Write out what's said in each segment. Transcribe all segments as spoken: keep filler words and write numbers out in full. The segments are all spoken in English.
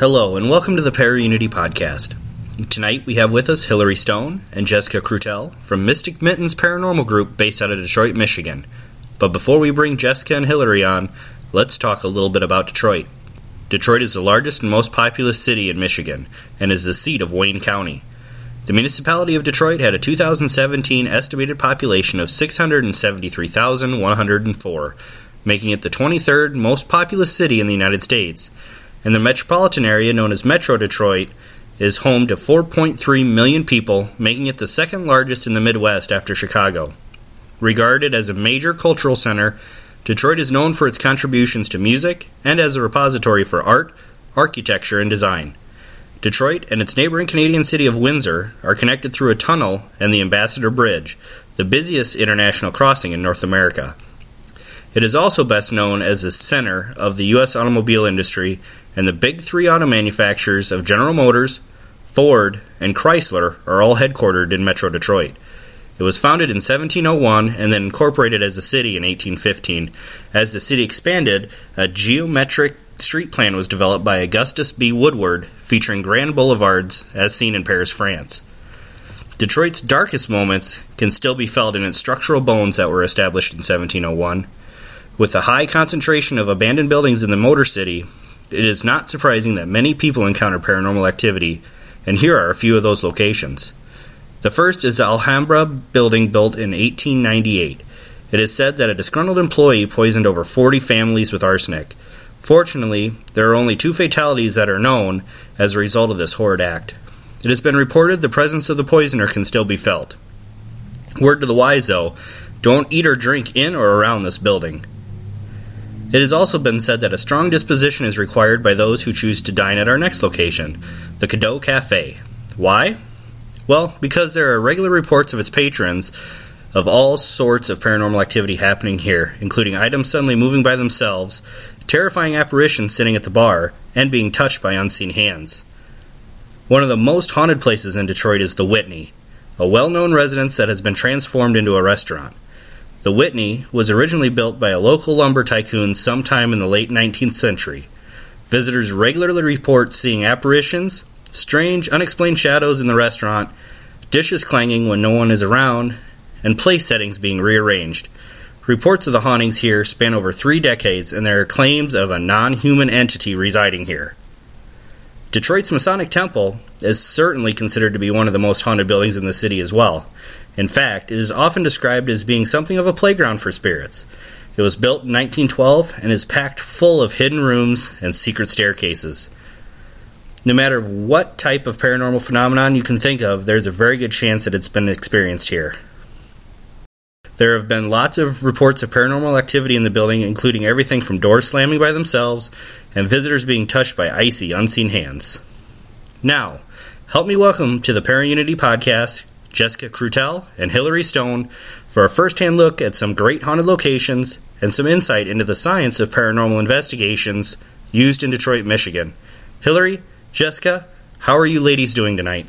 Hello, and welcome to the ParaUnity Podcast. Tonight we have with us Hillary Stone and Jessica Krutell from Mystic Mittens Paranormal Group based out of Detroit, Michigan. But before we bring Jessica and Hillary on, let's talk a little bit about Detroit. Detroit is the largest and most populous city in Michigan, and is the seat of Wayne County. The municipality of Detroit had a two thousand seventeen estimated population of six hundred seventy-three thousand one hundred four, making it the twenty-third most populous city in the United States, and the metropolitan area known as Metro Detroit is home to four point three million people, making it the second largest in the Midwest after Chicago. Regarded as a major cultural center, Detroit is known for its contributions to music and as a repository for art, architecture, and design. Detroit and its neighboring Canadian city of Windsor are connected through a tunnel and the Ambassador Bridge, the busiest international crossing in North America. It is also best known as the center of the U S automobile industry, and the big three auto manufacturers of General Motors, Ford, and Chrysler are all headquartered in Metro Detroit. It was founded in seventeen oh one and then incorporated as a city in eighteen fifteen. As the city expanded, a geometric street plan was developed by Augustus B. Woodward, featuring grand boulevards as seen in Paris, France. Detroit's darkest moments can still be felt in its structural bones that were established in seventeen oh one. With the high concentration of abandoned buildings in the Motor City, it is not surprising that many people encounter paranormal activity, and here are a few of those locations. The first is the Alhambra building, built in eighteen ninety-eight. It is said that a disgruntled employee poisoned over forty families with arsenic. Fortunately, there are only two fatalities that are known as a result of this horrid act. It has been reported the presence of the poisoner can still be felt. Word to the wise, though, don't eat or drink in or around this building. It has also been said that a strong disposition is required by those who choose to dine at our next location, the Cadeau Cafe. Why? Well, because there are regular reports of its patrons of all sorts of paranormal activity happening here, including items suddenly moving by themselves, terrifying apparitions sitting at the bar, and being touched by unseen hands. One of the most haunted places in Detroit is the Whitney, a well-known residence that has been transformed into a restaurant. The Whitney was originally built by a local lumber tycoon sometime in the late nineteenth century. Visitors regularly report seeing apparitions, strange, unexplained shadows in the restaurant, dishes clanging when no one is around, and place settings being rearranged. Reports of the hauntings here span over three decades, and there are claims of a non-human entity residing here. Detroit's Masonic Temple is certainly considered to be one of the most haunted buildings in the city as well. In fact, it is often described as being something of a playground for spirits. It was built in nineteen twelve and is packed full of hidden rooms and secret staircases. No matter what type of paranormal phenomenon you can think of, there's a very good chance that it's been experienced here. There have been lots of reports of paranormal activity in the building, including everything from doors slamming by themselves and visitors being touched by icy, unseen hands. Now, help me welcome to the ParaUnity Podcast Jessica Krutell and Hillary Stone for a first-hand look at some great haunted locations and some insight into the science of paranormal investigations used in Detroit, Michigan. Hillary, Jessica, how are you ladies doing tonight?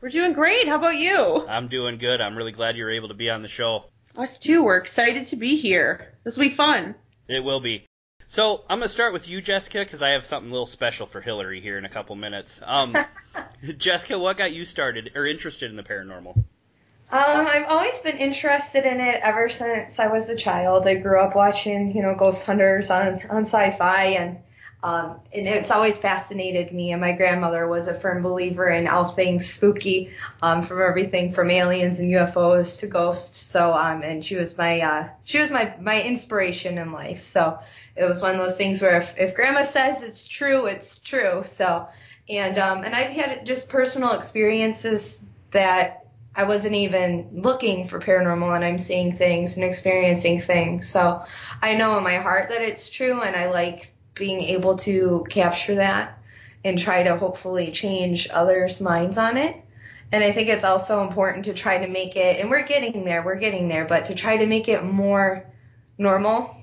We're doing great. How about you? I'm doing good. I'm really glad you were able to be on the show. Us too. We're excited to be here. This will be fun. It will be. So I'm going to start with you, Jessica, because I have something a little special for Hillary here in a couple minutes. Um, Jessica, what got you started or interested in the paranormal? Um, I've always been interested in it ever since I was a child. I grew up watching, you know, ghost hunters on, on sci-fi, and, um, and it's always fascinated me. And my grandmother was a firm believer in all things spooky, um, from everything from aliens and U F Os to ghosts. So, um, and she was my uh, she was my my inspiration in life. So. It was one of those things where if, if grandma says it's true, it's true. So, and, um, and I've had just personal experiences that I wasn't even looking for paranormal, and I'm seeing things and experiencing things. So I know in my heart that it's true, and I like being able to capture that and try to hopefully change others' minds on it. And I think it's also important to try to make it, and we're getting there, we're getting there, but to try to make it more normal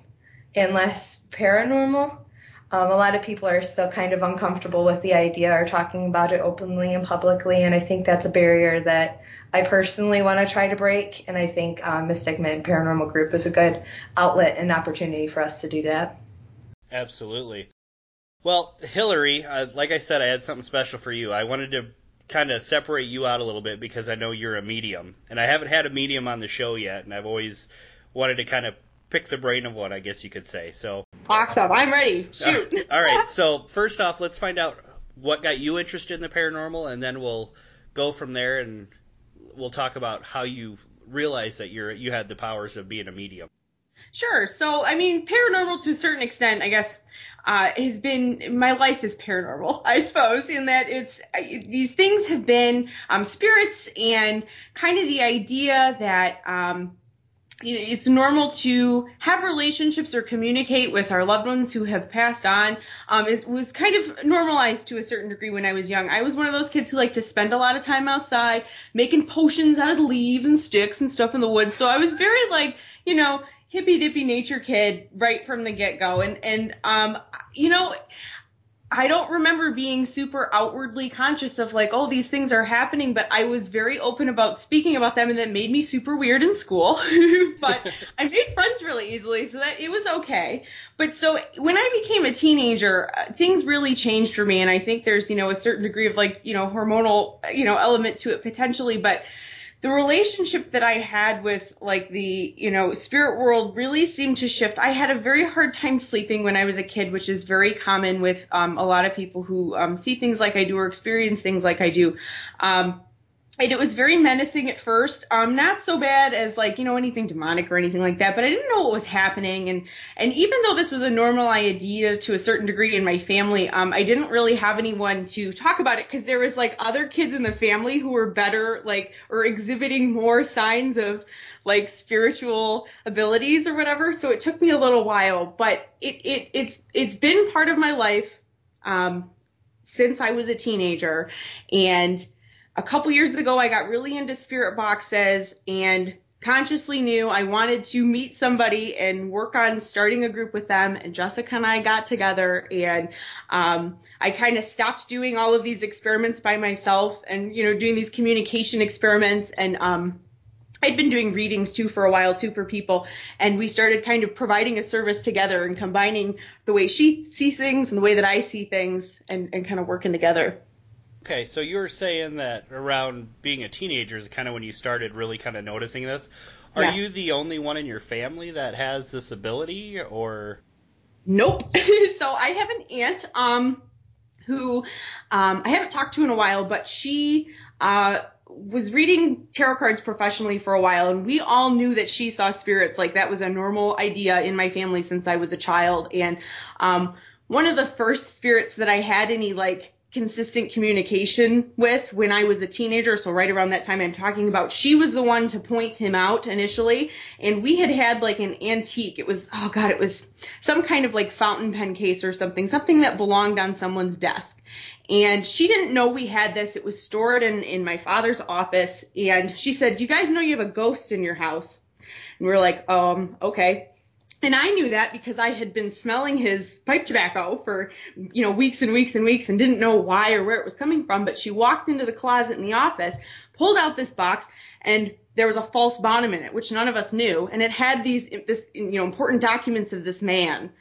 and less paranormal. Um, a lot of people are still kind of uncomfortable with the idea or talking about it openly and publicly, and I think that's a barrier that I personally want to try to break, and I think um, Mystic Mittens Paranormal Group is a good outlet and opportunity for us to do that. Absolutely. Well, Hillary, uh, like I said, I had something special for you. I wanted to kind of separate you out a little bit because I know you're a medium. And I haven't had a medium on the show yet, and I've always wanted to kind of pick the brain of one, I guess you could say. So awesome. I'm ready. Shoot. Uh, all right. So first off, let's find out what got you interested in the paranormal, and then we'll go from there, and we'll talk about how you realized that you're you had the powers of being a medium. Sure. So, I mean, paranormal to a certain extent, I guess, uh, has been, my life is paranormal, I suppose, in that it's, I, these things have been um, spirits and kind of the idea that, um, you know, it's normal to have relationships or communicate with our loved ones who have passed on. Um, it was kind of normalized to a certain degree when I was young. I was one of those kids who liked to spend a lot of time outside making potions out of leaves and sticks and stuff in the woods. So I was very like, you know, hippy-dippy nature kid right from the get-go. And, and um, you know, I don't remember being super outwardly conscious of like, oh, these things are happening, but I was very open about speaking about them, and that made me super weird in school. But I made friends really easily, so that it was okay. But so when I became a teenager, things really changed for me. And I think there's, you know, a certain degree of like, you know, hormonal, you know, element to it potentially. But the relationship that I had with like the, you know, spirit world really seemed to shift. I had a very hard time sleeping when I was a kid, which is very common with um, a lot of people who um, see things like I do or experience things like I do. Um, and it was very menacing at first. Um, not so bad as like, you know, anything demonic or anything like that, but I didn't know what was happening. And, and even though this was a normal idea to a certain degree in my family, um, I didn't really have anyone to talk about it, because there was like other kids in the family who were better, like, or exhibiting more signs of like spiritual abilities or whatever. So it took me a little while, but it, it, it's, it's been part of my life, um, since I was a teenager. And a couple years ago, I got really into spirit boxes and consciously knew I wanted to meet somebody and work on starting a group with them. And Jessica and I got together, and um, I kind of stopped doing all of these experiments by myself and, you know, doing these communication experiments. And um, I'd been doing readings, too, for a while, too, for people. And we started kind of providing a service together and combining the way she sees things and the way that I see things, and, and kind of working together. Okay, so you were saying that around being a teenager is kind of when you started really kind of noticing this. Are yeah. you the only one in your family that has this ability, or? Nope. So I have an aunt um, who um, I haven't talked to in a while, but she uh, was reading tarot cards professionally for a while, and we all knew that she saw spirits. Like, that was a normal idea in my family since I was a child. And um, one of the first spirits that I had any, like, consistent communication with when I was a teenager, so right around that time I'm talking about, she was the one to point him out initially, and we had had like an antique, it was, oh god, it was some kind of like fountain pen case or something, something that belonged on someone's desk, and she didn't know we had this. It was stored in, in my father's office, and she said, "Do you guys know you have a ghost in your house?" And we were like, um, okay. And I knew that because I had been smelling his pipe tobacco for, you know, weeks and weeks and weeks, and didn't know why or where it was coming from. But she walked into the closet in the office, pulled out this box, and there was a false bottom in it, which none of us knew. And it had these, this, you know, important documents of this man.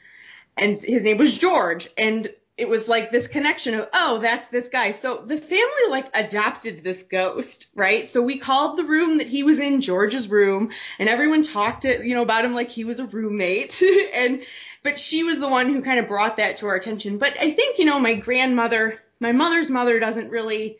And his name was George. And it was like this connection of, oh, that's this guy. So the family like adopted this ghost, right? So we called the room that he was in George's room, and everyone talked to, you know, about him like he was a roommate. And, but she was the one who kind of brought that to our attention. But I think, you know, my grandmother, my mother's mother doesn't really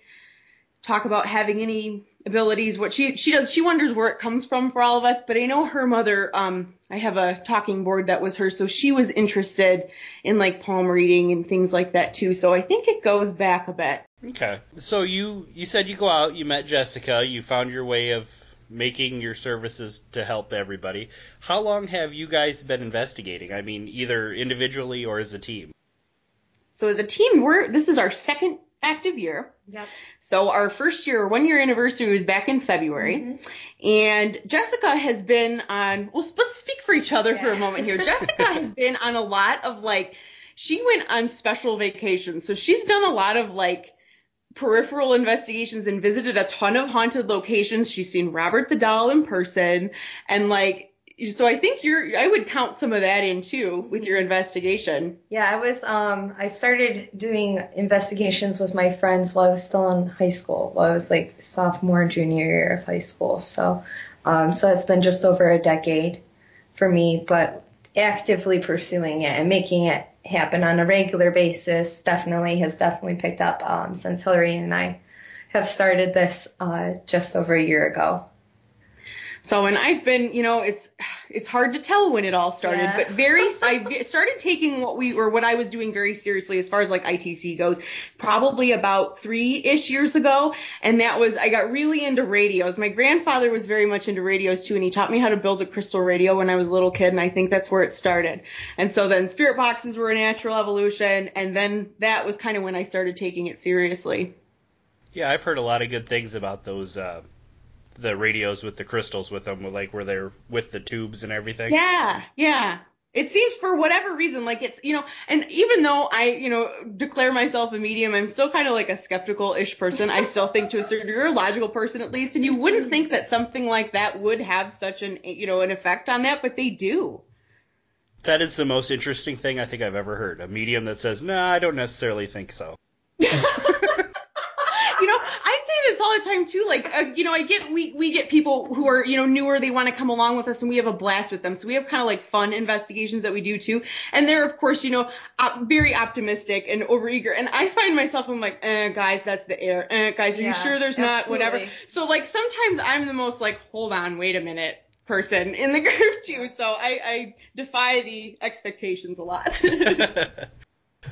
talk about having any abilities. What she, she does, she wonders where it comes from for all of us. But I know her mother, um, I have a talking board that was her. So she was interested in like palm reading and things like that too. So I think it goes back a bit. Okay. So you, you said you go out, you met Jessica, you found your way of making your services to help everybody. How long have you guys been investigating? I mean, either individually or as a team? So as a team, we're, this is our second active year. Yep. So our first year, one year anniversary was back in February. Mm-hmm. And Jessica has been on, well, let's speak for each other yeah. for a moment here. Jessica has been on a lot of like, she went on special vacations. So she's done a lot of like peripheral investigations and visited a ton of haunted locations. She's seen Robert the Doll in person, and like, so I think you're, I would count some of that in too with your investigation. Yeah, I was, um, I started doing investigations with my friends while I was still in high school, while I was like sophomore, junior year of high school. So, um, so it's been just over a decade for me, but actively pursuing it and making it happen on a regular basis definitely has definitely picked up, um, since Hillary and I have started this, uh, just over a year ago. So, and I've been, you know, it's, it's hard to tell when it all started, yeah. but very, I started taking what we, or what I was doing very seriously as far as like I T C goes, probably about three-ish years ago. And that was, I got really into radios. My grandfather was very much into radios too, and he taught me how to build a crystal radio when I was a little kid. And I think that's where it started. And so then spirit boxes were a natural evolution. And then that was kind of when I started taking it seriously. Yeah. I've heard a lot of good things about those, uh, the radios with the crystals with them, like where they're with the tubes and everything. Yeah, yeah. It seems for whatever reason, like it's, you know, and even though I, you know, declare myself a medium, I'm still kind of like a skeptical-ish person. I still think to a certain degree, a logical person at least, and you wouldn't think that something like that would have such an, you know, an effect on that, but they do. That is the most interesting thing I think I've ever heard. A medium that says, no, nah, I don't necessarily think so. All the time too, like uh, you know, I get we we get people who are, you know, newer, they want to come along with us, and we have a blast with them. So we have kind of like fun investigations that we do too, and they're of course, you know, op- very optimistic and overeager. And I find myself, I'm like, eh, guys, that's the air. Eh, guys, are yeah, you sure there's not absolutely. Whatever? So like sometimes I'm the most like, hold on, wait a minute, person in the group too. So I, I defy the expectations a lot.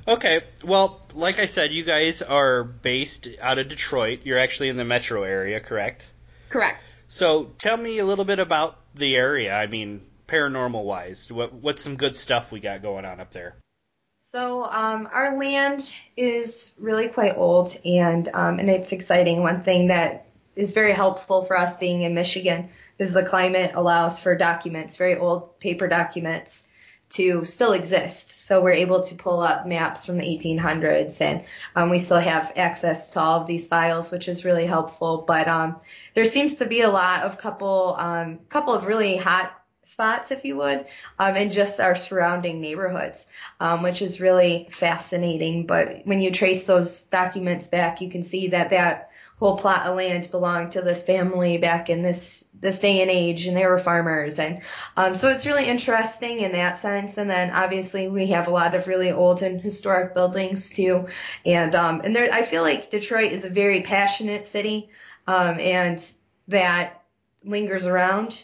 Okay, well, like I said, you guys are based out of Detroit. You're actually in the metro area, correct? Correct. So tell me a little bit about the area, I mean, paranormal-wise. What, what's some good stuff we got going on up there? So um, our land is really quite old, and um, and it's exciting. One thing that is very helpful for us being in Michigan is the climate allows for documents, very old paper documents, to still exist. So we're able to pull up maps from the eighteen hundreds, and um, we still have access to all of these files, which is really helpful. But um, there seems to be a lot of couple um, couple of really hot spots, if you would, um, in just our surrounding neighborhoods, um, which is really fascinating. But when you trace those documents back, you can see that that whole plot of land belonged to this family back in this this day and age, and they were farmers. And um, so it's really interesting in that sense. And then obviously we have a lot of really old and historic buildings too. And um, and there, I feel like Detroit is a very passionate city, um, and that lingers around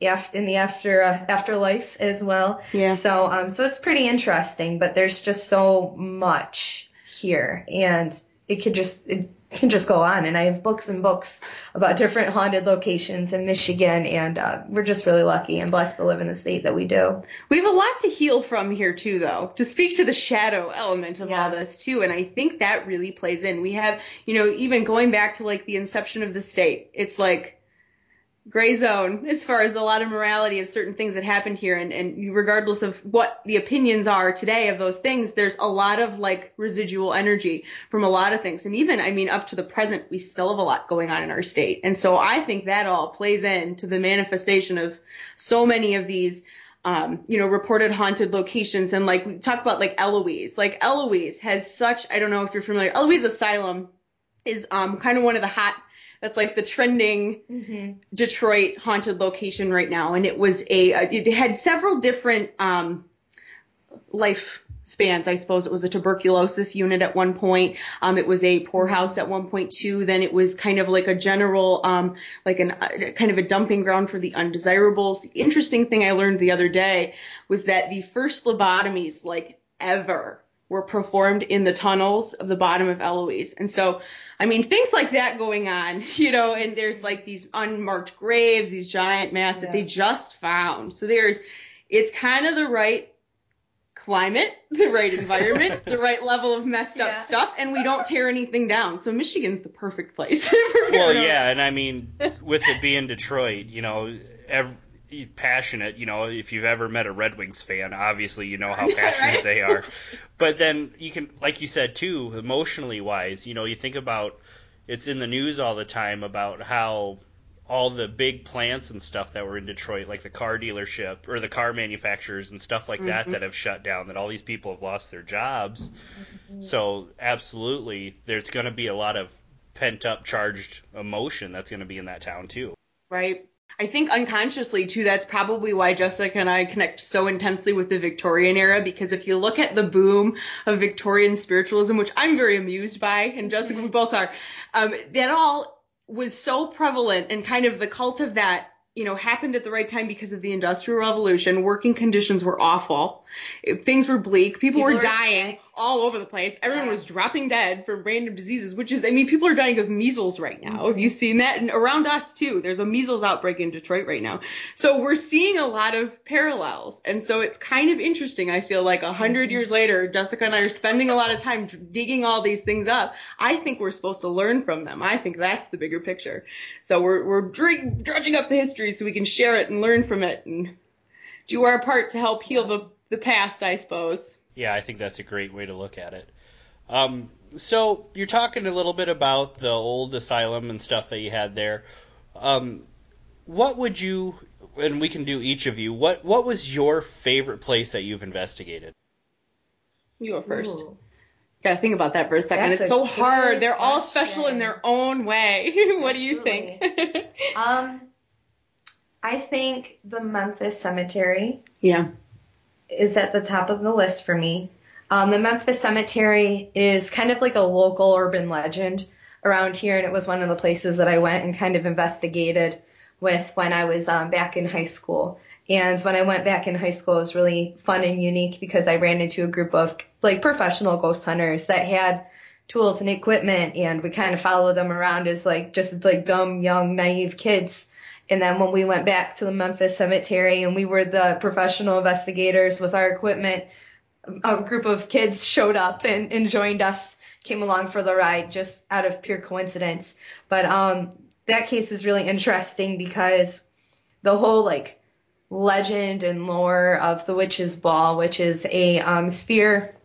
in the after uh, afterlife as well. Yeah. So um, so it's pretty interesting, but there's just so much here, and it could just it, can just go on, and I have books and books about different haunted locations in Michigan, and uh, we're just really lucky and blessed to live in the state that we do. We have a lot to heal from here too, though, to speak to the shadow element of yeah. all this too, and I think that really plays in. We have, you know, even going back to like the inception of the state, it's like gray zone as far as a lot of morality of certain things that happened here, and, and regardless of what the opinions are today of those things, there's a lot of like residual energy from a lot of things. And even, I mean, up to the present, we still have a lot going on in our state. And so I think that all plays into the manifestation of so many of these Um, you know, reported haunted locations. And like we talk about like Eloise, like Eloise has such, I don't know if you're familiar, Eloise Asylum is um kind of one of the hot That's like the trending mm-hmm. Detroit haunted location right now. And it was a, it had several different um, life spans, I suppose. It was a tuberculosis unit at one point. Um, it was a poorhouse at one point too. Then it was kind of like a general, um, like an uh, kind of a dumping ground for the undesirables. The interesting thing I learned the other day was that the first lobotomies like ever were performed in the tunnels of the bottom of Eloise. And so, I mean, things like that going on, you know, and there's like these unmarked graves, these giant masks yeah. that they just found. So there's, it's kind of the right climate, the right environment, the right level of messed up yeah. stuff, and we don't tear anything down. So Michigan's the perfect place. Well, yeah, and I mean, with it being Detroit, you know, every, passionate, you know, if you've ever met a Red Wings fan, obviously you know how passionate right? they are. But then you can, like you said too, emotionally wise, you know, you think about, it's in the news all the time about how all the big plants and stuff that were in Detroit, like the car dealership or the car manufacturers and stuff like mm-hmm. that that have shut down, that all these people have lost their jobs. Mm-hmm. So absolutely, there's going to be a lot of pent-up, charged emotion that's going to be in that town too. Right. I think unconsciously too, that's probably why Jessica and I connect so intensely with the Victorian era, because if you look at the boom of Victorian spiritualism, which I'm very amused by, and Jessica, we both are, um, that all was so prevalent, and kind of the cult of that, you know, happened at the right time because of the Industrial Revolution. Working conditions were awful. It, things were bleak. People, people were dying sick. all over the place. Everyone yeah. was dropping dead from random diseases, which is, I mean, people are dying of measles right now. Have you seen that? And around us too, there's a measles outbreak in Detroit right now. So we're seeing a lot of parallels. And so it's kind of interesting. I feel like a hundred years later, Jessica and I are spending a lot of time digging all these things up. I think we're supposed to learn from them. I think that's the bigger picture. So we're, we're dredging, dredging up the history so we can share it and learn from it and do our part to help heal the The past, I suppose. Yeah, I think that's a great way to look at it. Um, so you're talking a little bit about the old asylum and stuff that you had there. Um, what would you, and we can do each of you, what, what was your favorite place that you've investigated? You go first. Ooh. Gotta think about that for a second. That's it's a so hard. They're all special in their own way. What do you think? um, I think the Memphis Cemetery. Yeah. Is at the top of the list for me. Um, the Memphis Cemetery is kind of like a local urban legend around here, and it was one of the places that I went and kind of investigated with when I was um, back in high school. And when I went back in high school, it was really fun and unique because I ran into a group of like professional ghost hunters that had tools and equipment, and we kind of followed them around as like just like dumb, young, naive kids. And then when we went back to the Memphis Cemetery and we were the professional investigators with our equipment, a group of kids showed up and, and joined us, came along for the ride just out of pure coincidence. But um, that case is really interesting because the whole like legend and lore of the Witch's Ball, which is a um, spear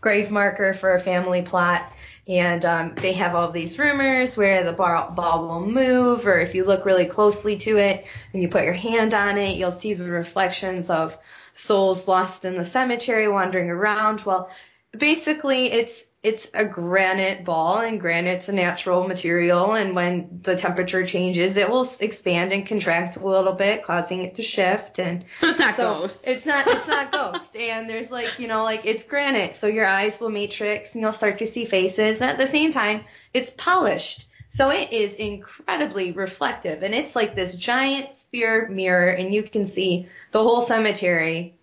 grave marker for a family plot. And um, they have all these rumors where the ball, ball will move, or if you look really closely to it and you put your hand on it, you'll see the reflections of souls lost in the cemetery wandering around. Well, basically it's it's a granite ball, and granite's a natural material, and when the temperature changes, it will expand and contract a little bit, causing it to shift. And but it's not so ghost. It's not it's not ghost. And there's like, you know, like it's granite, so your eyes will matrix and you'll start to see faces. And at the same time, it's polished, so it is incredibly reflective, and it's like this giant sphere mirror, and you can see the whole cemetery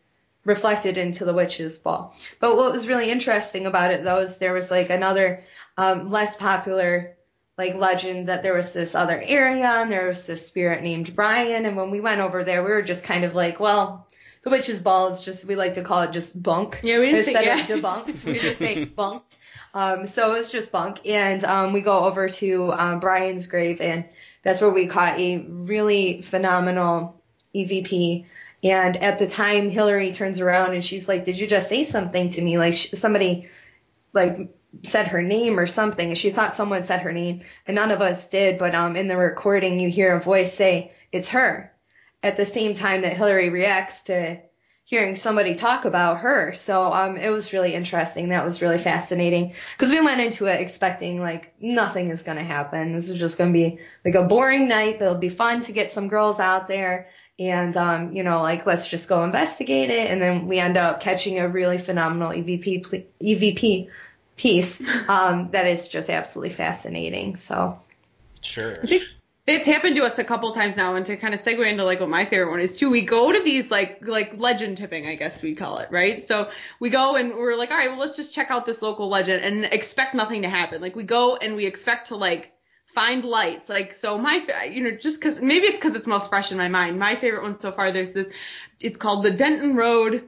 reflected into the Witch's Ball. But what was really interesting about it, though, is there was like another um, less popular like legend that there was this other area, and there was this spirit named Brian. And when we went over there, we were just kind of like, well, the Witch's Ball is just, we like to call it just bunk. Yeah, we didn't instead say, yeah. of debunked. We just say bunked. Um, so it was just bunk. And um, we go over to um, Brian's grave, and that's where we caught a really phenomenal E V P. And at the time, Hillary turns around and she's like, did you just say something to me? Like she, somebody like said her name or something. And she thought someone said her name, and none of us did. But um, in the recording, you hear a voice say, it's her, at the same time that Hillary reacts to hearing somebody talk about her. So um, it was really interesting. That was really fascinating, because we went into it expecting like nothing is going to happen. This is just going to be like a boring night, but it'll be fun to get some girls out there. And, um, you know, like, let's just go investigate it. And then we end up catching a really phenomenal E V P, E V P piece um, that is just absolutely fascinating. So, sure. It's happened to us a couple times now, and to kind of segue into like what my favorite one is too, we go to these like like legend tipping, I guess we'd call it, right? So we go and we're like, all right, well, let's just check out this local legend and expect nothing to happen. Like we go and we expect to like find lights. Like, so my, you know, just because maybe it's because it's most fresh in my mind. My favorite one so far, there's this, it's called the Denton Road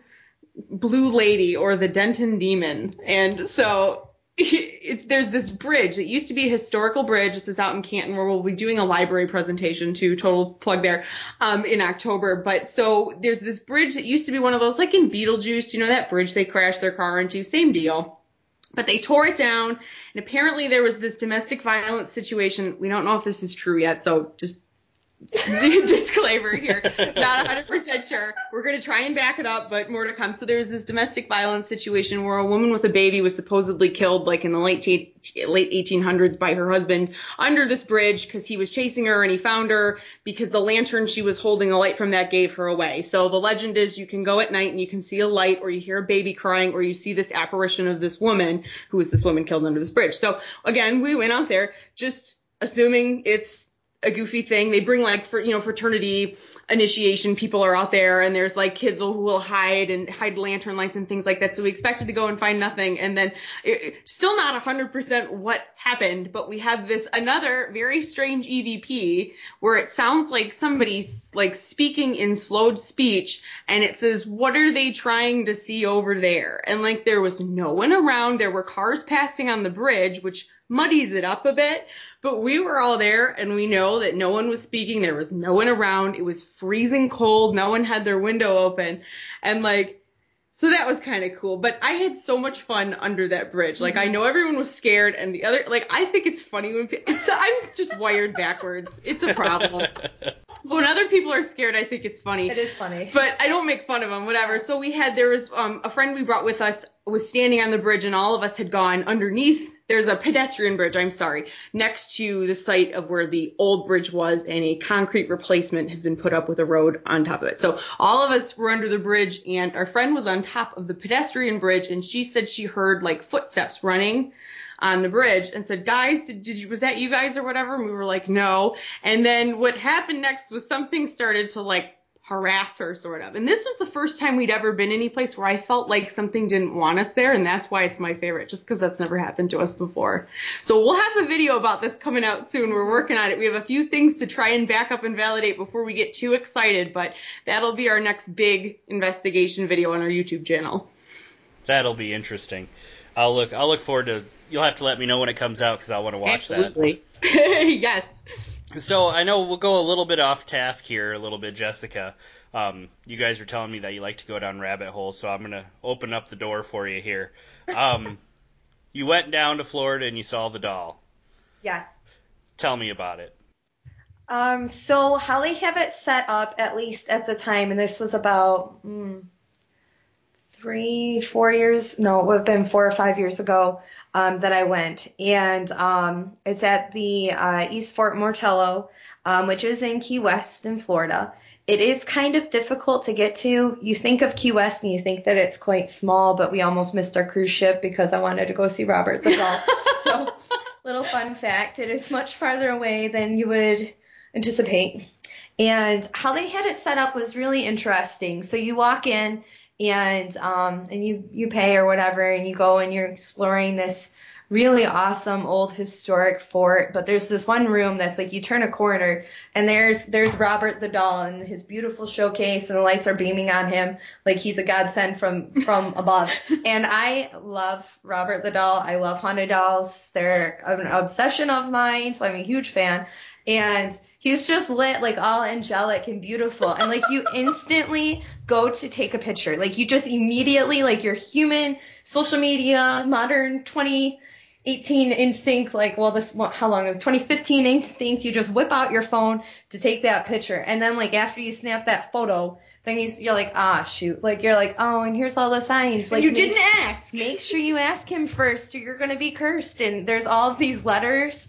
Blue Lady, or the Denton Demon. And so It's, there's this bridge that used to be a historical bridge. This is out in Canton, where we'll be doing a library presentation to total plug there um, in October. But so there's this bridge that used to be one of those, like in Beetlejuice, you know, that bridge they crashed their car into, same deal. But they tore it down, and apparently there was this domestic violence situation. We don't know if this is true yet, so just disclaimer here, not one hundred percent sure. We're going to try and back it up, but more to come. So there's this domestic violence situation where a woman with a baby was supposedly killed like in the late late eighteen hundreds by her husband under this bridge because he was chasing her and he found her because the lantern she was holding, a light from that, gave her away. So the legend is you can go at night and you can see a light, or you hear a baby crying, or you see this apparition of this woman who is this woman killed under this bridge. So again, we went out there just assuming it's a goofy thing. They bring like, for, you know, fraternity initiation people are out there, and there's like kids who will hide and hide lantern lights and things like that. So we expected to go and find nothing. And then it, still not a hundred percent what happened, but we have this another very strange E V P where it sounds like somebody's like speaking in slowed speech, and it says, what are they trying to see over there? And like, there was no one around. There were cars passing on the bridge, which muddies it up a bit. But we were all there, and we know that no one was speaking. There was no one around. It was freezing cold. No one had their window open. And, like, so that was kind of cool. But I had so much fun under that bridge. Like, I know everyone was scared, and the other – like, I think it's funny when people – so I'm just wired backwards. It's a problem. But when other people are scared, I think it's funny. It is funny. But I don't make fun of them, whatever. So we had – there was um, a friend we brought with us was standing on the bridge, and all of us had gone underneath. There's a pedestrian bridge, I'm sorry, next to the site of where the old bridge was, and a concrete replacement has been put up with a road on top of it. So all of us were under the bridge, and our friend was on top of the pedestrian bridge, and she said she heard, like, footsteps running on the bridge and said, guys, did, did you, was that you guys or whatever? And we were like, no. And then what happened next was something started to, like, harass her, sort of. And this was the first time we'd ever been any place where I felt like something didn't want us there, and that's why it's my favorite, just because that's never happened to us before. So we'll have a video about this coming out soon. We're working on it. We have a few things to try and back up and validate before we get too excited, but that'll be our next big investigation video on our YouTube channel. That'll be interesting. I'll look, I'll look forward to, you'll have to let me know when it comes out, because I want to watch Absolutely. that. Yes. So I know we'll go a little bit off task here, a little bit, Jessica. Um, you guys are telling me that you like to go down rabbit holes, so I'm going to open up the door for you here. Um, you went down to Florida and you saw the doll. Yes. Tell me about it. Um, so how they have it set up, at least at the time, and this was about mm, three, four years, no, it would have been four or five years ago. Um, that I went, and um, it's at the uh, East Fort Mortello, um, which is in Key West in Florida. It is kind of difficult to get to. You think of Key West and you think that it's quite small, but we almost missed our cruise ship because I wanted to go see Robert the Doll. So, little fun fact, it is much farther away than you would anticipate. And how they had it set up was really interesting. So you walk in, and um and you you pay or whatever, and you go and you're exploring this really awesome old historic fort. But there's this one room that's like you turn a corner and there's there's Robert the doll and his beautiful showcase, and the lights are beaming on him like he's a godsend from from above. And I love Robert the doll. I love haunted dolls. They're an obsession of mine, so I'm a huge fan. And he's just lit, like, all angelic and beautiful. And, like, you instantly go to take a picture. Like, you just immediately, like, your human, social media, modern twenty eighteen instinct, like, well, this, how long, twenty fifteen instinct, you just whip out your phone to take that picture. And then, like, after you snap that photo, then you, you're like, ah, shoot. Like, you're like, oh, and here's all the signs. Like, you make, didn't ask. Make sure you ask him first or you're going to be cursed. And there's all of these letters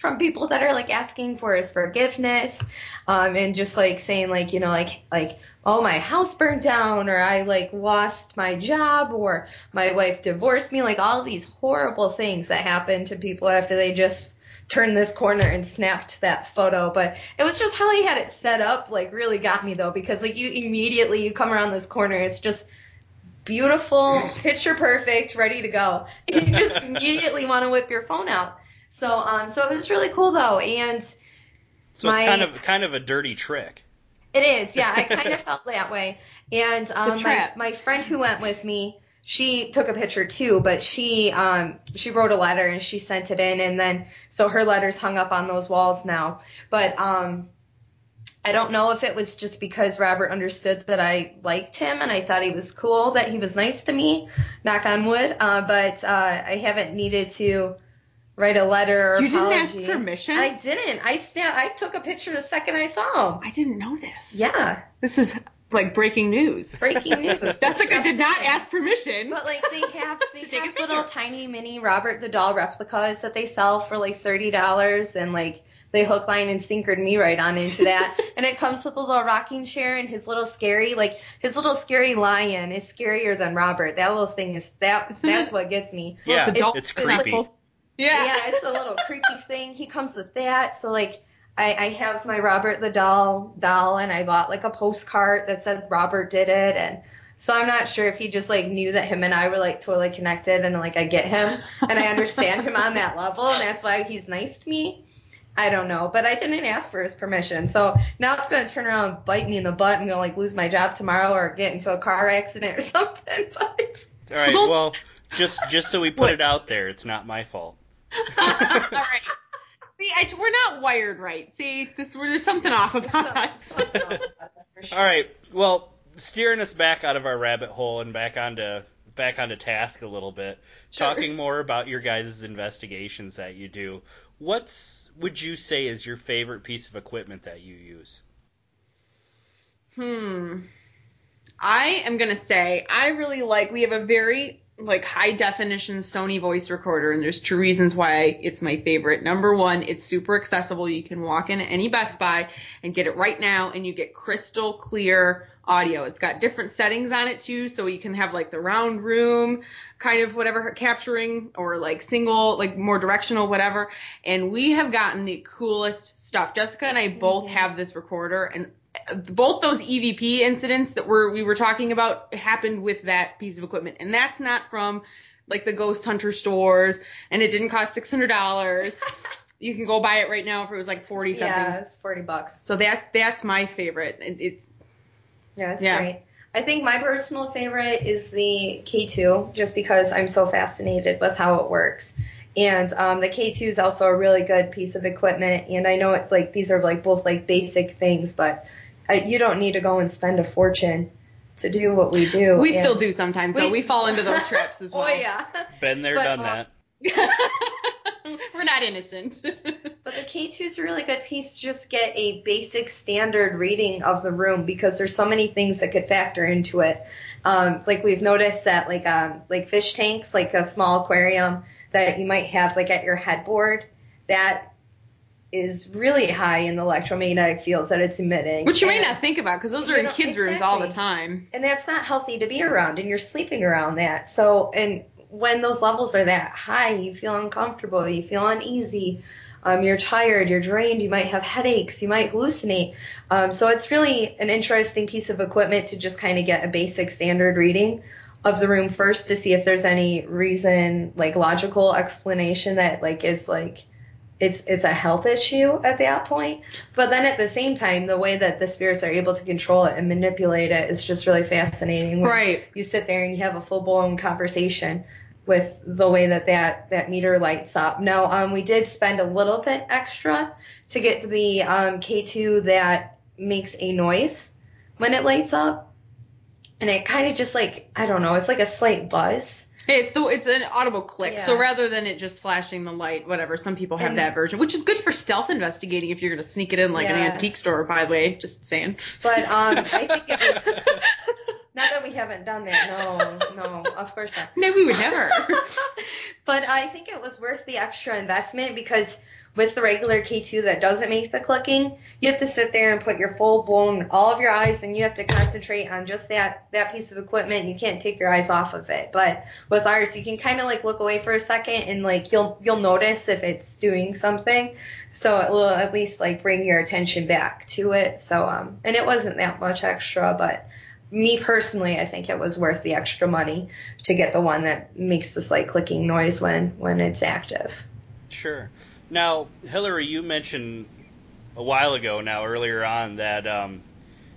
from people that are like asking for his forgiveness, um, and just like saying like, you know, like like oh, my house burned down, or I like lost my job, or my wife divorced me, like all these horrible things that happen to people after they just turned this corner and snapped that photo. But it was just how they had it set up, like really got me though, because like you immediately you come around this corner, it's just beautiful, picture perfect, ready to go. You just immediately want to whip your phone out. So, um, so it was really cool though, and so my, it's kind of kind of a dirty trick. It is, yeah. I kind of felt that way, and um, my, my friend who went with me, she took a picture too, but she um she wrote a letter and she sent it in, and then so her letter's hung up on those walls now. But um, I don't know if it was just because Robert understood that I liked him and I thought he was cool, that he was nice to me. Knock on wood. Uh, but uh, I haven't needed to write a letter or you apology. Didn't ask permission? I didn't. I snapped, I took a picture the second I saw him. I didn't know this. Yeah. This is like breaking news. Breaking news. That's like I did not ask permission. But like they have they have little tiny mini Robert the Doll replicas that they sell for like thirty dollars, and like they hook, line, and sinkered me right on into that. And it comes with a little rocking chair and his little scary, like his little scary lion is scarier than Robert. That little thing is that that's what gets me. Yeah, it's, it's, it's creepy. Like, yeah. Yeah, it's a little creepy thing. He comes with that, so like. I, I have my Robert the doll doll, and I bought like a postcard that said Robert did it, and so I'm not sure if he just like knew that him and I were like totally connected, and like I get him and I understand him on that level, and that's why he's nice to me. I don't know, but I didn't ask for his permission, so now it's gonna turn around and bite me in the butt and gonna like lose my job tomorrow or get into a car accident or something. But all right, well, just just so we put what? it out there, it's not my fault. All right. See, I, we're not wired right. See, this there's something off about us. All right. Well, steering us back out of our rabbit hole and back onto back onto task a little bit, sure. Talking more about your guys' investigations that you do. What's would you say is your favorite piece of equipment that you use? Hmm. I am gonna say I really like. We have a very like high definition Sony voice recorder, and there's two reasons why it's my favorite. Number one, it's super accessible. You can walk in at any Best Buy and get it right now, and you get crystal clear audio. It's got different settings on it too, so you can have like the round room kind of whatever capturing, or like single, like more directional, whatever. And we have gotten the coolest stuff. Jessica and I both have this recorder, and both those E V P incidents that we're, we were talking about happened with that piece of equipment. And that's not from, like, the ghost hunter stores, and it didn't cost six hundred dollars. You can go buy it right now if it was, like, forty-something. Yeah, it's forty bucks. So that's that's my favorite. It, it's Yeah, that's yeah. great. I think my personal favorite is the K two, just because I'm so fascinated with how it works. And um, the K two is also a really good piece of equipment. And I know, it, like, these are, like, both, like, basic things, but you don't need to go and spend a fortune to do what we do. We and still do sometimes, though. We, we fall into those traps as well. Oh, yeah. Been there, but, done uh, that. We're not innocent. But the K two is a really good piece to just get a basic standard reading of the room, because there's so many things that could factor into it. Um, like, we've noticed that, like, um, like fish tanks, like a small aquarium that you might have, like, at your headboard, that is really high in the electromagnetic fields that it's emitting. Which you and, may not think about, because those are in kids' exactly. rooms all the time. And that's not healthy to be around, and you're sleeping around that. So, and when those levels are that high, you feel uncomfortable, you feel uneasy, um, you're tired, you're drained, you might have headaches, you might hallucinate. Um, so it's really an interesting piece of equipment to just kind of get a basic standard reading of the room first, to see if there's any reason, like logical explanation that like is like, It's it's a health issue at that point. But then at the same time, the way that the spirits are able to control it and manipulate it is just really fascinating. When right. You sit there and you have a full-blown conversation with the way that, that that meter lights up. Now, um, we did spend a little bit extra to get the um, K two that makes a noise when it lights up. And it kind of just like, I don't know, it's like a slight buzz. It's the, it's an audible click, yeah. So rather than it just flashing the light, whatever, some people have and, that version, which is good for stealth investigating if you're going to sneak it in like yeah. an antique store, by the way, just saying. But um, I think it was, not that we haven't done that, no, no, of course not. No, we would never. But I think it was worth the extra investment, because with the regular K two that doesn't make the clicking, you have to sit there and put your full blown, all of your eyes, and you have to concentrate on just that, that piece of equipment. You can't take your eyes off of it. But with ours, you can kind of like look away for a second, and like you'll you'll notice if it's doing something. So it will at least like bring your attention back to it. So um, and it wasn't that much extra, but me personally, I think it was worth the extra money to get the one that makes this like clicking noise when when it's active. Sure. Now, Hillary, you mentioned a while ago now, earlier on, that um,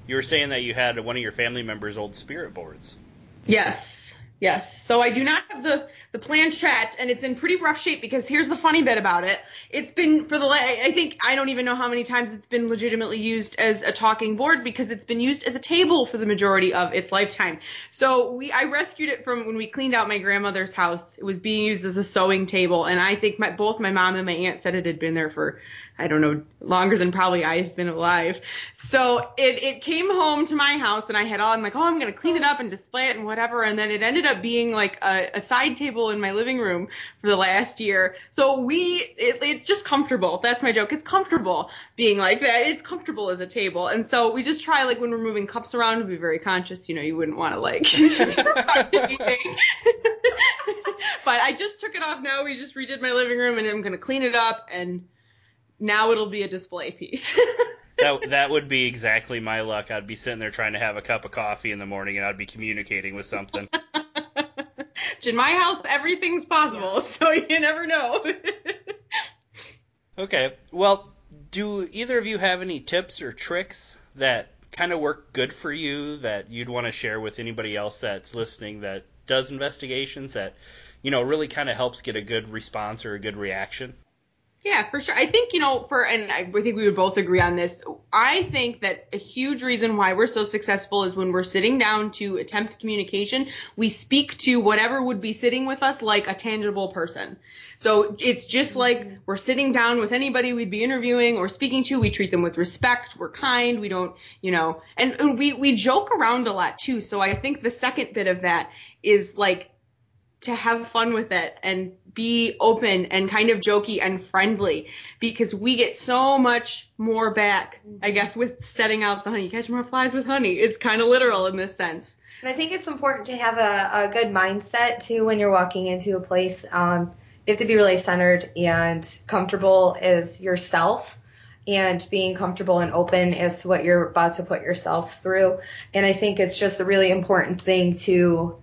you were saying that you had one of your family members' old spirit boards. Yes, yes. So I do not have the the planchette, and it's in pretty rough shape because here's the funny bit about it. It's been for the, I think, I don't even know how many times it's been legitimately used as a talking board because it's been used as a table for the majority of its lifetime. So we, I rescued it from when we cleaned out my grandmother's house. It was being used as a sewing table, and I think my, both my mom and my aunt said it had been there for, I don't know, longer than probably I've been alive. So it, it came home to my house, and I had all, I'm like, oh, I'm going to clean it up and display it and whatever. And then it ended up being like a, a side table in my living room for the last year. So we, it, it's just comfortable. That's my joke. It's comfortable being like that. It's comfortable as a table. And so we just try, like, when we're moving cups around to be very conscious, you know, you wouldn't want to like, but I just took it off now. We just redid my living room, and I'm going to clean it up, and now it'll be a display piece. that that would be exactly my luck. I'd be sitting there trying to have a cup of coffee in the morning, and I'd be communicating with something. In my house, everything's possible, so you never know. Okay. Well, do either of you have any tips or tricks that kind of work good for you that you'd want to share with anybody else that's listening that does investigations that, you know, really kind of helps get a good response or a good reaction? Yeah, for sure. I think, you know, for, and I think we would both agree on this, I think that a huge reason why we're so successful is when we're sitting down to attempt communication, we speak to whatever would be sitting with us like a tangible person. So it's just like we're sitting down with anybody we'd be interviewing or speaking to. We treat them with respect. We're kind. We don't, you know, and, and we, we joke around a lot too. So I think the second bit of that is like, to have fun with it and be open and kind of jokey and friendly, because we get so much more back, I guess, with setting out the honey. You catch more flies with honey. It's kind of literal in this sense. And I think it's important to have a, a good mindset, too, when you're walking into a place. Um, you have to be really centered and comfortable as yourself, and being comfortable and open as to what you're about to put yourself through. And I think it's just a really important thing to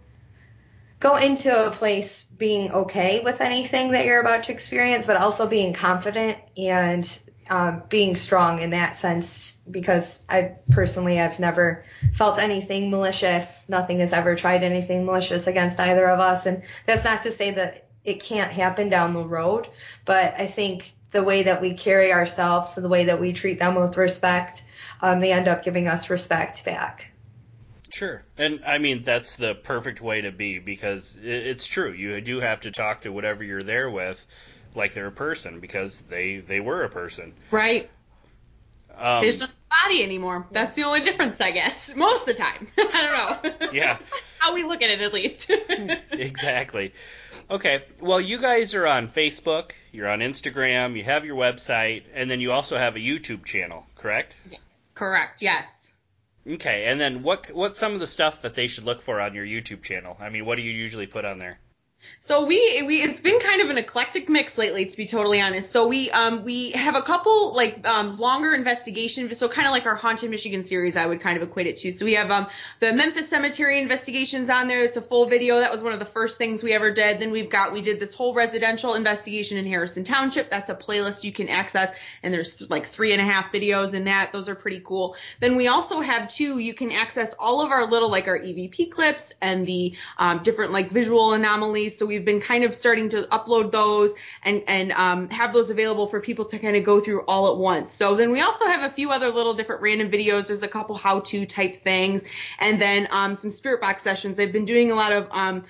go into a place being okay with anything that you're about to experience, but also being confident and um, being strong in that sense, because I personally, I've never felt anything malicious. Nothing has ever tried anything malicious against either of us. And that's not to say that it can't happen down the road, but I think the way that we carry ourselves and the way that we treat them with respect, um, they end up giving us respect back. Sure. And I mean, that's the perfect way to be, because it's true. You do have to talk to whatever you're there with like they're a person, because they, they were a person. Right. Um, There's just a body anymore. That's the only difference, I guess. Most of the time. I don't know. Yeah. How we look at it, at least. Exactly. Okay. Well, you guys are on Facebook. You're on Instagram. You have your website. And then you also have a YouTube channel, correct? Yeah. Correct. Yes. Okay, and then what what's some of the stuff that they should look for on your YouTube channel? I mean, what do you usually put on there? So we, we it's been kind of an eclectic mix lately, to be totally honest. So we um we have a couple like um longer investigation, so kind of like our Haunted Michigan series, I would kind of equate it to. So we have um the Memphis Cemetery investigations on there. It's a full video. That was one of the first things we ever did. Then we've got we did this whole residential investigation in Harrison Township. That's a playlist you can access, and there's like three and a half videos in that. Those are pretty cool. Then we also have two. You can access all of our little like our E V P clips and the um, different like visual anomalies. So we've been kind of starting to upload those and, and um, have those available for people to kind of go through all at once. So then we also have a few other little different random videos. There's a couple how-to type things. And then um, some spirit box sessions. I've been doing a lot of um,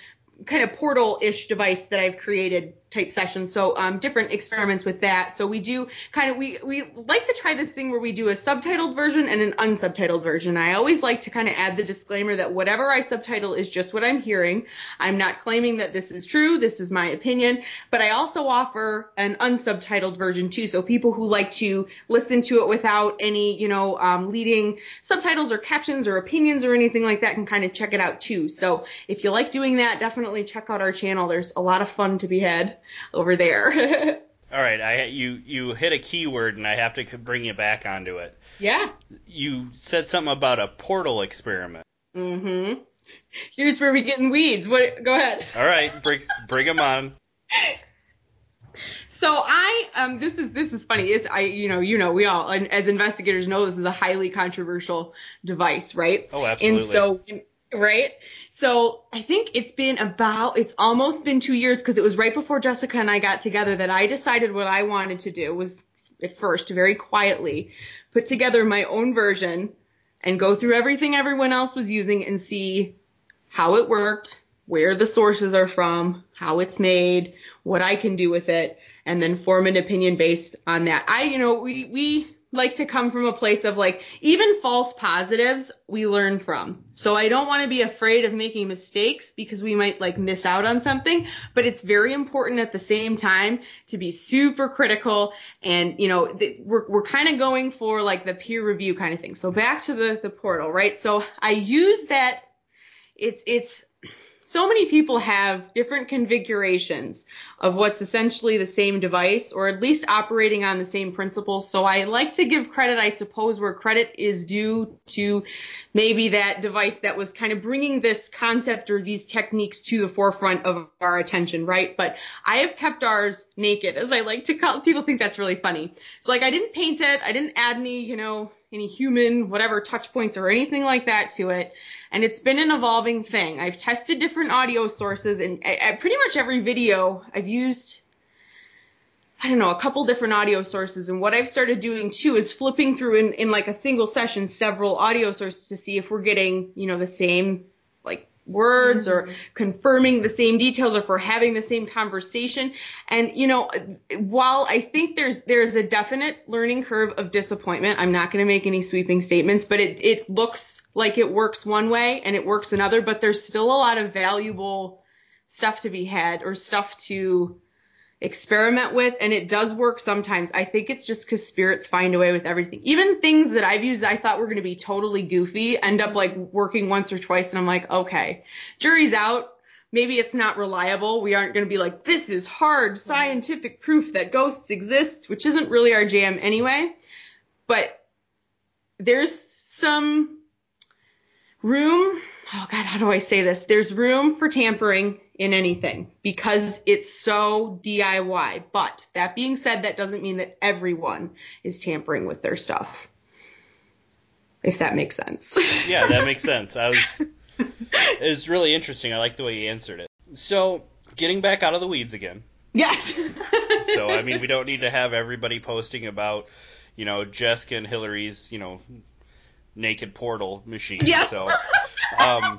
kind of portal-ish device that I've created type sessions. So um, different experiments with that. So we do kind of, we, we like to try this thing where we do a subtitled version and an unsubtitled version. I always like to kind of add the disclaimer that whatever I subtitle is just what I'm hearing. I'm not claiming that this is true. This is my opinion, but I also offer an unsubtitled version too. So people who like to listen to it without any, you know, um, leading subtitles or captions or opinions or anything like that can kind of check it out too. So if you like doing that, definitely check out our channel. There's a lot of fun to be had over there. All right, I you you hit a keyword, and I have to bring you back onto it. Yeah. You said something about a portal experiment. Mm-hmm. Here's where we get in weeds. What? Go ahead. All right, bring bring them on. So I um this is this is funny. It's I you know you know we all as investigators know this is a highly controversial device, right? Oh, absolutely. And so. Right? So I think it's been about, it's almost been two years because it was right before Jessica and I got together that I decided what I wanted to do was at first very quietly put together my own version and go through everything everyone else was using and see how it worked, where the sources are from, how it's made, what I can do with it, and then form an opinion based on that. I, you know, we, we like to come from a place of like, even false positives we learn from. So I don't want to be afraid of making mistakes because we might like miss out on something, but it's very important at the same time to be super critical. And, you know, th- we're, we're kind of going for like the peer review kind of thing. So back to the, the portal, right? So I use that. It's, it's, so many people have different configurations of what's essentially the same device or at least operating on the same principles. So I like to give credit, I suppose, where credit is due to maybe that device that was kind of bringing this concept or these techniques to the forefront of our attention, right? But I have kept ours naked, as I like to call it. People think that's really funny. So like I didn't paint it. I didn't add any, you know, any human, whatever, touch points or anything like that to it. And it's been an evolving thing. I've tested different audio sources, and I, I pretty much every video I've used, I don't know, a couple different audio sources. And what I've started doing too is flipping through in, in like a single session, several audio sources to see if we're getting, you know, the same like words mm-hmm. or confirming the same details or if we're having the same conversation. And, you know, while I think there's, there's a definite learning curve of disappointment, I'm not going to make any sweeping statements, but it, it looks like it works one way and it works another, but there's still a lot of valuable stuff to be had or stuff to experiment with. And it does work sometimes. I think it's just because spirits find a way with everything. Even things that I've used, I thought were going to be totally goofy, end up like working once or twice. And I'm like, okay, jury's out. Maybe it's not reliable. We aren't going to be like, this is hard scientific proof that ghosts exist, which isn't really our jam anyway. But there's some room. Oh God, how do I say this? There's room for tampering in anything because it's so D I Y. But that being said, that doesn't mean that everyone is tampering with their stuff. If that makes sense. Yeah, that makes sense. I was, it was really interesting. I like the way you answered it. So getting back out of the weeds again. Yes. So, I mean, we don't need to have everybody posting about, you know, Jessica and Hillary's, you know, naked portal machine. Yeah. So, um,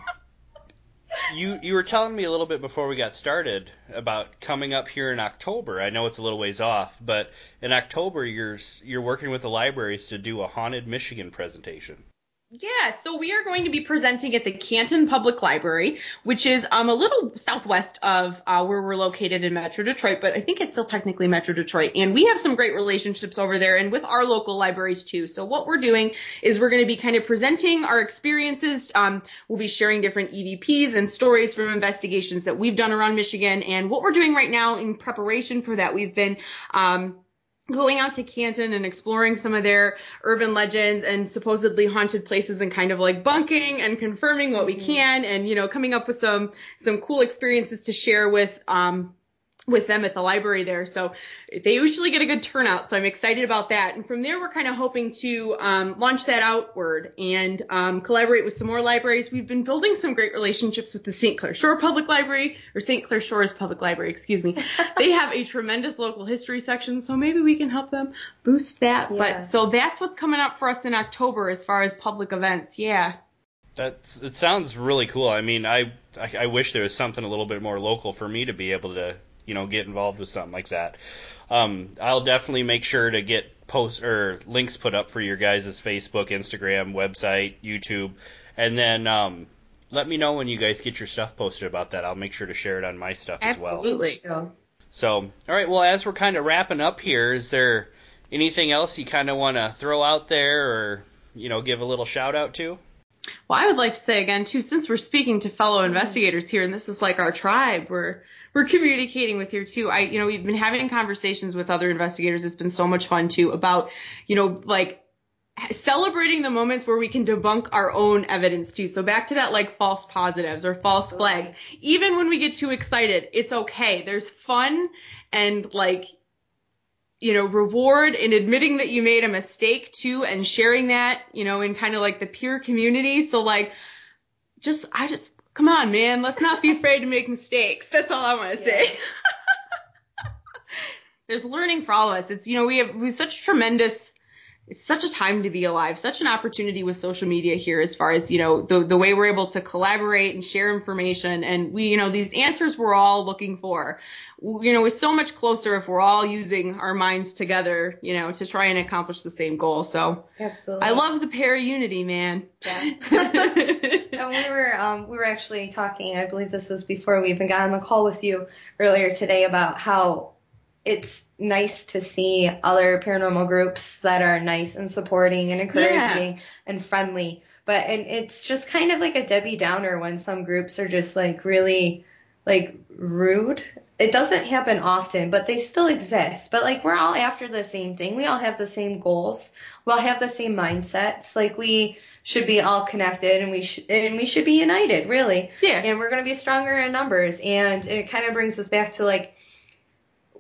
You you were telling me a little bit before we got started about coming up here in October. I know it's a little ways off, but in October you're you're working with the libraries to do a Haunted Michigan presentation. Yeah, so we are going to be presenting at the Canton Public Library, which is um a little southwest of uh, where we're located in Metro Detroit, but I think it's still technically Metro Detroit. And we have some great relationships over there and with our local libraries too. So what we're doing is we're going to be kind of presenting our experiences. Um, we'll be sharing different E V Ps and stories from investigations that we've done around Michigan. And what we're doing right now in preparation for that, we've been um. going out to Canton and exploring some of their urban legends and supposedly haunted places and kind of like bunking and confirming what mm-hmm. we can and, you know, coming up with some, some cool experiences to share with, um, with them at the library there. So they usually get a good turnout. So I'm excited about that. And from there, we're kind of hoping to um, launch that outward and um, collaborate with some more libraries. We've been building some great relationships with the Saint Clair Shore Public Library or Saint Clair Shores Public Library, excuse me. They have a tremendous local history section. So maybe we can help them boost that. Yeah. But so that's what's coming up for us in October as far as public events. Yeah. That's, it sounds really cool. I mean, I, I, I wish there was something a little bit more local for me to be able to, you know, get involved with something like that. Um, I'll definitely make sure to get posts or links put up for your guys' Facebook, Instagram, website, YouTube. And then um, let me know when you guys get your stuff posted about that. I'll make sure to share it on my stuff as well. Absolutely. So, all right. Well, as we're kind of wrapping up here, is there anything else you kind of want to throw out there or, you know, give a little shout out to? Well, I would like to say again, too, since we're speaking to fellow investigators here, and this is like our tribe, we're We're communicating with you too. I, you know, we've been having conversations with other investigators. It's been so much fun too about, you know, like celebrating the moments where we can debunk our own evidence too. So back to that, like false positives or false flags. Even when we get too excited, it's okay. There's fun and like, you know, reward in admitting that you made a mistake too and sharing that, you know, in kind of like the peer community. So like, just, I just, come on, man. Let's not be afraid to make mistakes. That's all I want to yeah. say. There's learning for all of us. It's, you know, we have, we have such tremendous, it's such a time to be alive, such an opportunity with social media here as far as, you know, the, the way we're able to collaborate and share information. And we, you know, these answers we're all looking for, you know, we're so much closer if we're all using our minds together, you know, to try and accomplish the same goal. So absolutely, I love the ParaUnity, man. Yeah. And we were, um, we were actually talking, I believe this was before we even got on the call with you earlier today, about how it's nice to see other paranormal groups that are nice and supporting and encouraging yeah. and friendly. But and it's just kind of like a Debbie Downer when some groups are just like really like rude. It doesn't happen often, but they still exist. But like, we're all after the same thing. We all have the same goals. We all have the same mindsets. Like, we should be all connected, and we sh- and we should be united, really. Yeah. And we're going to be stronger in numbers. And it kind of brings us back to like,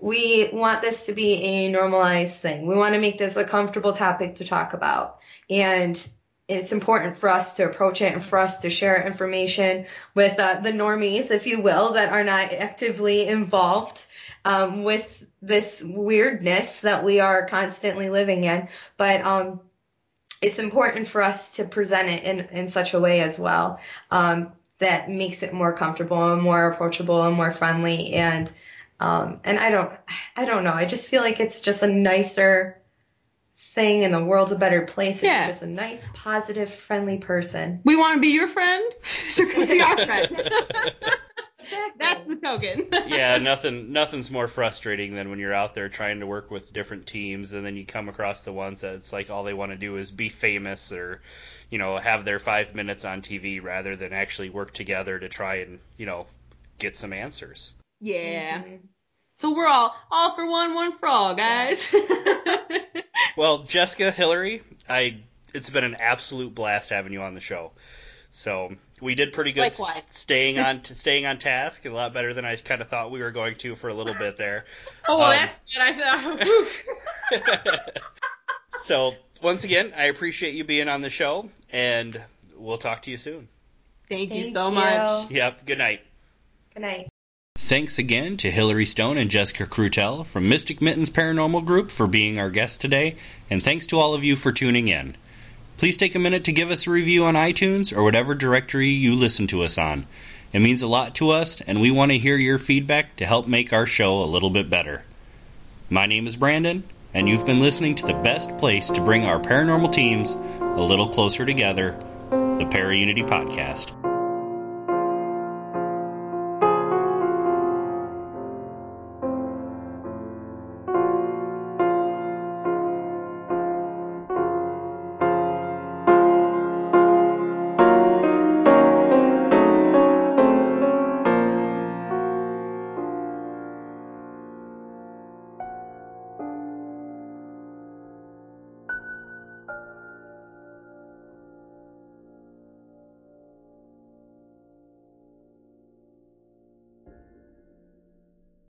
we want this to be a normalized thing. We want to make this a comfortable topic to talk about. And it's important for us to approach it and for us to share information with uh, the normies, if you will, that are not actively involved um, with this weirdness that we are constantly living in. But um, it's important for us to present it in, in such a way as well um, that makes it more comfortable and more approachable and more friendly. And Um, and I don't, I don't know. I just feel like it's just a nicer thing, and the world's a better place. Yeah. You're just a nice, positive, friendly person. We want to be your friend, so we be our friend. Exactly. That's the token. Yeah, nothing, nothing's more frustrating than when you're out there trying to work with different teams, and then you come across the ones that it's like all they want to do is be famous or, you know, have their five minutes on T V rather than actually work together to try and, you know, get some answers. Yeah. Mm-hmm. So we're all, all for one, one for all, guys. Yeah. Well, Jessica, Hillary, I it's been an absolute blast having you on the show. So we did pretty good st- staying on t- staying on task, a lot better than I kind of thought we were going to for a little bit there. Oh, well, um, that's good. I thought. So once again, I appreciate you being on the show, and we'll talk to you soon. Thank, Thank you so you. much. Yep. Good night. Good night. Thanks again to Hillary Stone and Jessica Krutell from Mystic Mittens Paranormal Group for being our guest today, and thanks to all of you for tuning in. Please take a minute to give us a review on iTunes or whatever directory you listen to us on. It means a lot to us, and we want to hear your feedback to help make our show a little bit better. My name is Brandon, and you've been listening to the best place to bring our paranormal teams a little closer together, the ParaUnity Podcast.